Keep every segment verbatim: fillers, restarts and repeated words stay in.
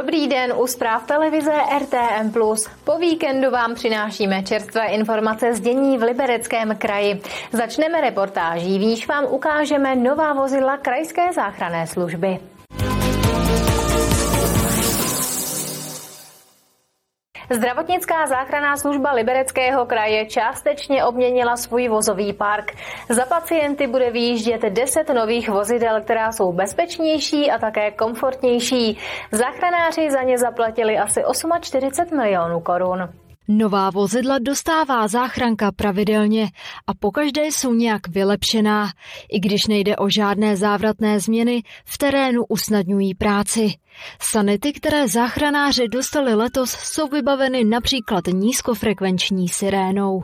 Dobrý den u zpráv televize R T M plus. Po víkendu vám přinášíme čerstvé informace z dění v Libereckém kraji. Začneme reportáží, v níž vám ukážeme nová vozidla Krajské záchranné služby. Zdravotnická záchranná služba Libereckého kraje částečně obměnila svůj vozový park. Za pacienty bude vyjíždět deset nových vozidel, která jsou bezpečnější a také komfortnější. Záchranáři za ně zaplatili asi čtyřicet osm milionů korun. Nová vozidla dostává záchranka pravidelně a pokaždé jsou nějak vylepšená. I když nejde o žádné závratné změny, v terénu usnadňují práci. Sanity, které záchranáři dostali letos, jsou vybaveny například nízkofrekvenční sirénou.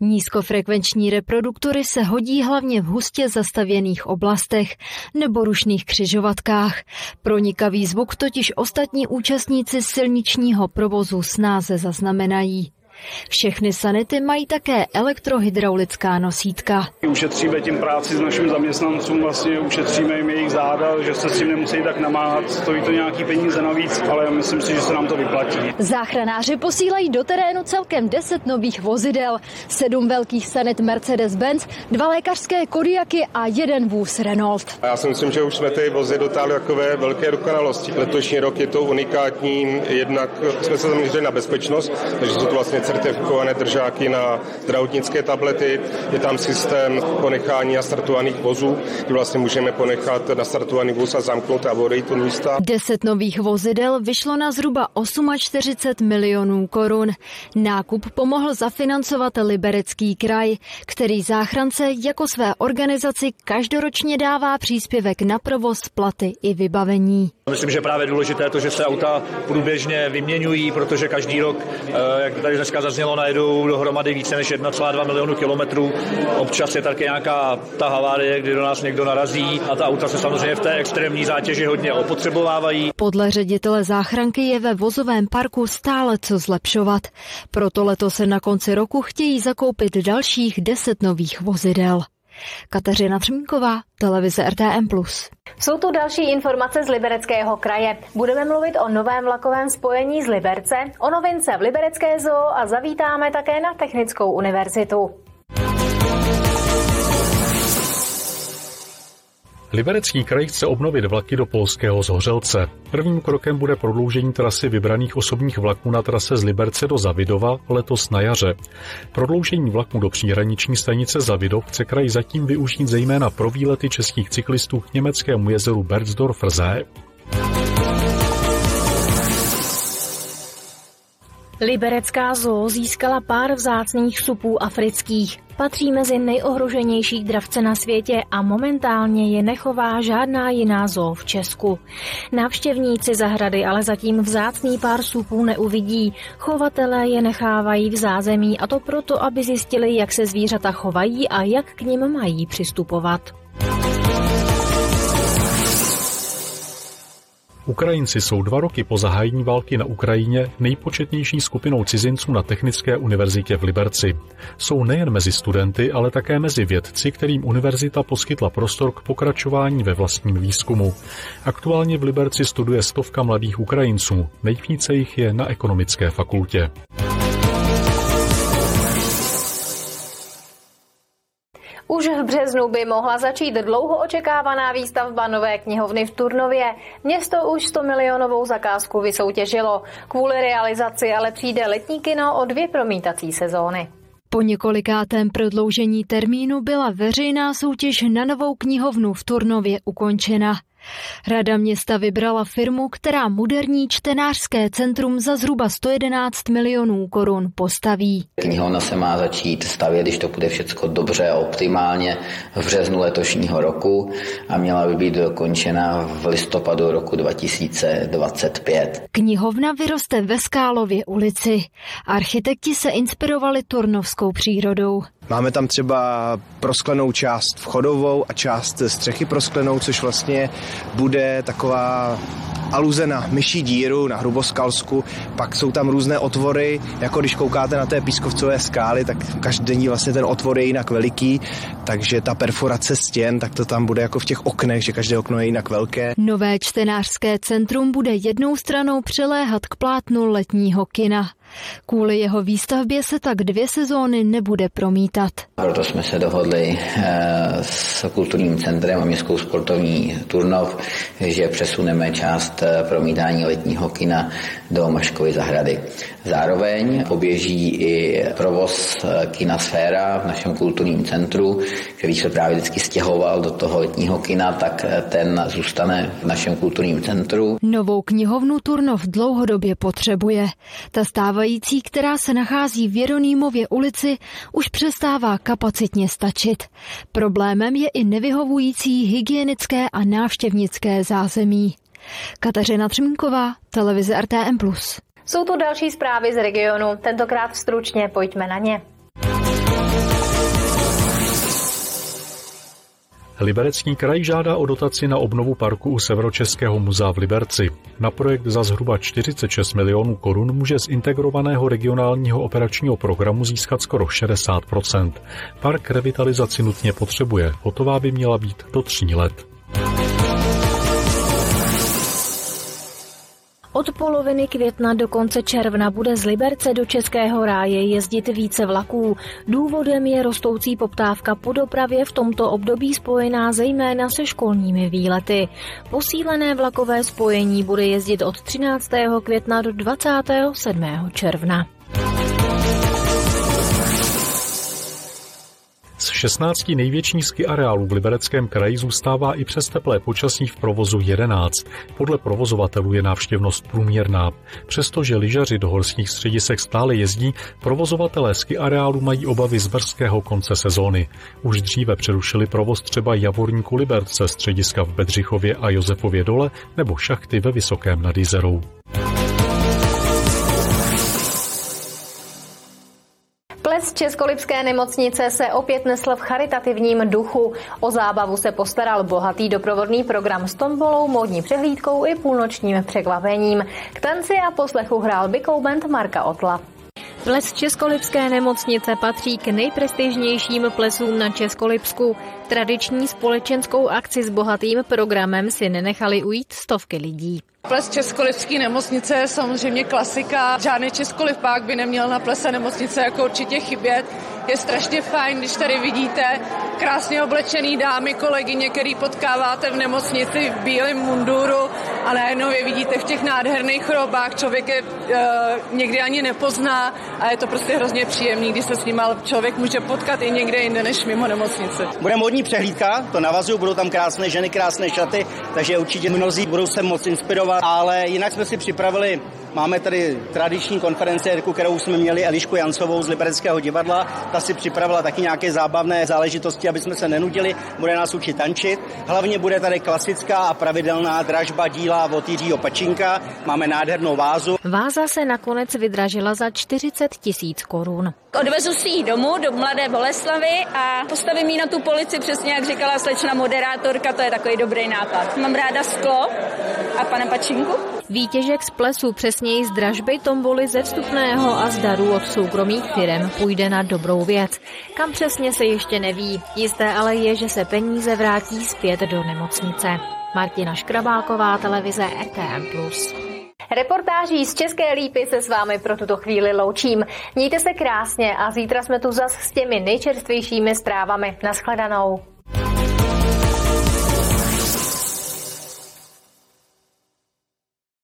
Nízkofrekvenční reproduktory se hodí hlavně v hustě zastavěných oblastech nebo rušných křižovatkách. Pronikavý zvuk totiž ostatní účastníci silničního provozu snáze zaznamenají. Všechny sanity mají také elektrohydraulická nosítka. Ušetříme tím práci s našimi zaměstnancům, vlastně ušetříme jim jejich záda, že se s tím nemusí tak namáhat, stojí to nějaký peníze navíc, ale myslím si, že se nám to vyplatí. Záchranáři posílají do terénu celkem deset nových vozidel, sedm velkých sanit Mercedes Benz, dva lékařské Kodiaky a jeden vůz Renault. Já si myslím, že už jsme ty vozy dotáhli takové velké dokonalosti. Letošní rok je to unikátní, jednak jsme se zaměřili na bezpečnost, takže jsou to vlastně certifikované držáky na zdravotnické tablety, je tam systém ponechání nastartovaných vozů, kdy vlastně můžeme ponechat nastartovaný vůz a zamknout a odejít od místa. Deset nových vozidel vyšlo na zhruba čtyřicet osm milionů korun. Nákup pomohl zafinancovat Liberecký kraj, který záchrance jako své organizaci každoročně dává příspěvek na provoz, platy i vybavení. Myslím, že právě důležité to, že se auta průběžně vyměňují, protože každý rok, jak tady dneska zaznělo, najedou dohromady více než jedna celá dva milionu kilometrů. Občas je také nějaká ta havárie, kdy do nás někdo narazí a ta auta se samozřejmě v té extrémní zátěži hodně opotřebovávají. Podle ředitele záchranky je ve vozovém parku stále co zlepšovat. Proto letos se na konci roku chtějí zakoupit dalších deset nových vozidel. Kateřina Třmínková, televize R T M plus. Jsou tu další informace z Libereckého kraje. Budeme mluvit o novém vlakovém spojení z Liberce, o novince v liberecké zoo a zavítáme také na Technickou univerzitu. Liberecký kraj chce obnovit vlaky do polského Zhořelce. Prvním krokem bude prodloužení trasy vybraných osobních vlaků na trase z Liberce do Zavidova letos na jaře. Prodloužení vlaků do příhraniční stanice Zavidov chce kraj zatím využít zejména pro výlety českých cyklistů k německému jezeru Berzdorf-See. Liberecká zoo získala pár vzácných supů afrických. Patří mezi nejohroženější dravce na světě a momentálně je nechová žádná jiná zoo v Česku. Návštěvníci zahrady ale zatím vzácný pár supů neuvidí. Chovatelé je nechávají v zázemí, a to proto, aby zjistili, jak se zvířata chovají a jak k nim mají přistupovat. Ukrajinci jsou dva roky po zahájení války na Ukrajině nejpočetnější skupinou cizinců na Technické univerzitě v Liberci. Jsou nejen mezi studenty, ale také mezi vědci, kterým univerzita poskytla prostor k pokračování ve vlastním výzkumu. Aktuálně v Liberci studuje stovka mladých Ukrajinců, nejvíce jich je na Ekonomické fakultě. Už v březnu by mohla začít dlouho očekávaná výstavba nové knihovny v Turnově. Město už stomilionovou zakázku vysoutěžilo. Kvůli realizaci ale přijde letní kino o dvě promítací sezóny. Po několikátém prodloužení termínu byla veřejná soutěž na novou knihovnu v Turnově ukončena. Rada města vybrala firmu, která moderní čtenářské centrum za zhruba sto jedenáct milionů korun postaví. Knihovna se má začít stavět, když to bude všechno dobře a optimálně, v březnu letošního roku a měla by být dokončena v listopadu roku dva tisíce dvacet pět. Knihovna vyroste ve Skálově ulici. Architekti se inspirovali turnovskou přírodou. Máme tam třeba prosklenou část vchodovou a část střechy prosklenou, což vlastně bude taková aluze na myší díru na Hruboskalsku. Pak jsou tam různé otvory, jako když koukáte na té pískovcové skály, tak každodenní vlastně ten otvor je jinak veliký, takže ta perforace stěn, tak to tam bude jako v těch oknech, že každé okno je jinak velké. Nové čtenářské centrum bude jednou stranou přiléhat k plátnu letního kina. Kvůli jeho výstavbě se tak dvě sezóny nebude promítat. Proto jsme se dohodli s kulturním centrem a městskou sportovní Turnov, že přesuneme část promítání letního kina do Maškovy zahrady. Zároveň poběží i provoz kina Sféra v našem kulturním centru, který se právě vždycky stěhoval do toho letního kina, tak ten zůstane v našem kulturním centru. Novou knihovnu Turnov dlouhodobě potřebuje. Ta stává která se nachází v Jeronýmově ulici, už přestává kapacitně stačit. Problémem je i nevyhovující hygienické a návštěvnické zázemí. Kateřina Třmínková, televize R T M plus. Jsou to další zprávy z regionu, tentokrát stručně, pojďme na ně. Liberecký kraj žádá o dotaci na obnovu parku u Severočeského muzea v Liberci. Na projekt za zhruba čtyřicet šest milionů korun může z integrovaného regionálního operačního programu získat skoro šedesát procent. Park revitalizaci nutně potřebuje, hotová by měla být do tří let. Od poloviny května do konce června bude z Liberce do Českého ráje jezdit více vlaků. Důvodem je rostoucí poptávka po dopravě v tomto období spojená zejména se školními výlety. Posílené vlakové spojení bude jezdit od třináctého května do dvacátého sedmého června. Z šestnácti největších ski areálů v Libereckém kraji zůstává i přes teplé počasí v provozu jedenáct. Podle provozovatelů je návštěvnost průměrná. Přestože lyžaři do horských středisek stále jezdí, provozovatelé ski areálu mají obavy z brzkého konce sezóny. Už dříve přerušili provoz třeba Javorníku Liberce, střediska v Bedřichově a Josefově dole nebo šachty ve Vysokém nad Jizerou. Z Českolipské nemocnice se opět nesl v charitativním duchu. O zábavu se postaral bohatý doprovodný program s tombolou, módní přehlídkou i půlnočním překvapením. K tanci a poslechu hrál Big Band Marka Otla. Ples Českolipské nemocnice patří k nejprestižnějším plesům na Českolipsku. Tradiční společenskou akci s bohatým programem si nenechali ujít stovky lidí. Ples Českolipské nemocnice je samozřejmě klasika. Žádný Českolipák by neměl na plese nemocnice jako určitě chybět. Je strašně fajn, když tady vidíte krásně oblečený dámy, kolegyně, který potkáváte v nemocnici v bílém munduru a najednou je vidíte v těch nádherných robách. Člověk je e, někdy ani nepozná a je to prostě hrozně příjemný, když se s ním ale člověk může potkat i někde jinde než mimo nemocnice. Bude módní přehlídka, to navazuju, budou tam krásné ženy, krásné šaty, takže určitě mnozí budou se moc inspirovat, ale jinak jsme si připravili, máme tady tradiční konferenci, kterou jsme měli Elišku Jancovou z Libereckého divadla. Ta si připravila taky nějaké zábavné záležitosti, aby jsme se nenudili, bude nás učit tančit. Hlavně bude tady klasická a pravidelná dražba díla od Jiřího Pačinka. Máme nádhernou vázu. Váza se nakonec vydražila za čtyřicet tisíc korun. Odvezu si ji domů do Mladé Boleslavy a postavím ji na tu polici, přesně jak říkala slečna moderátorka, to je takový dobrý nápad. Mám ráda sklo a pana Pačinku. Výtěžek z plesu, přesněji z dražby, tomboly, ze vstupného a z darů od soukromých firem půjde na dobrou věc. Kam přesně se ještě neví. Jisté ale je, že se peníze vrátí zpět do nemocnice. Martina Škrabáková, televize R T M plus. Reportáží z České Lípy se s vámi pro tuto chvíli loučím. Mějte se krásně a zítra jsme tu zas s těmi nejčerstvějšími zprávami. Naschledanou.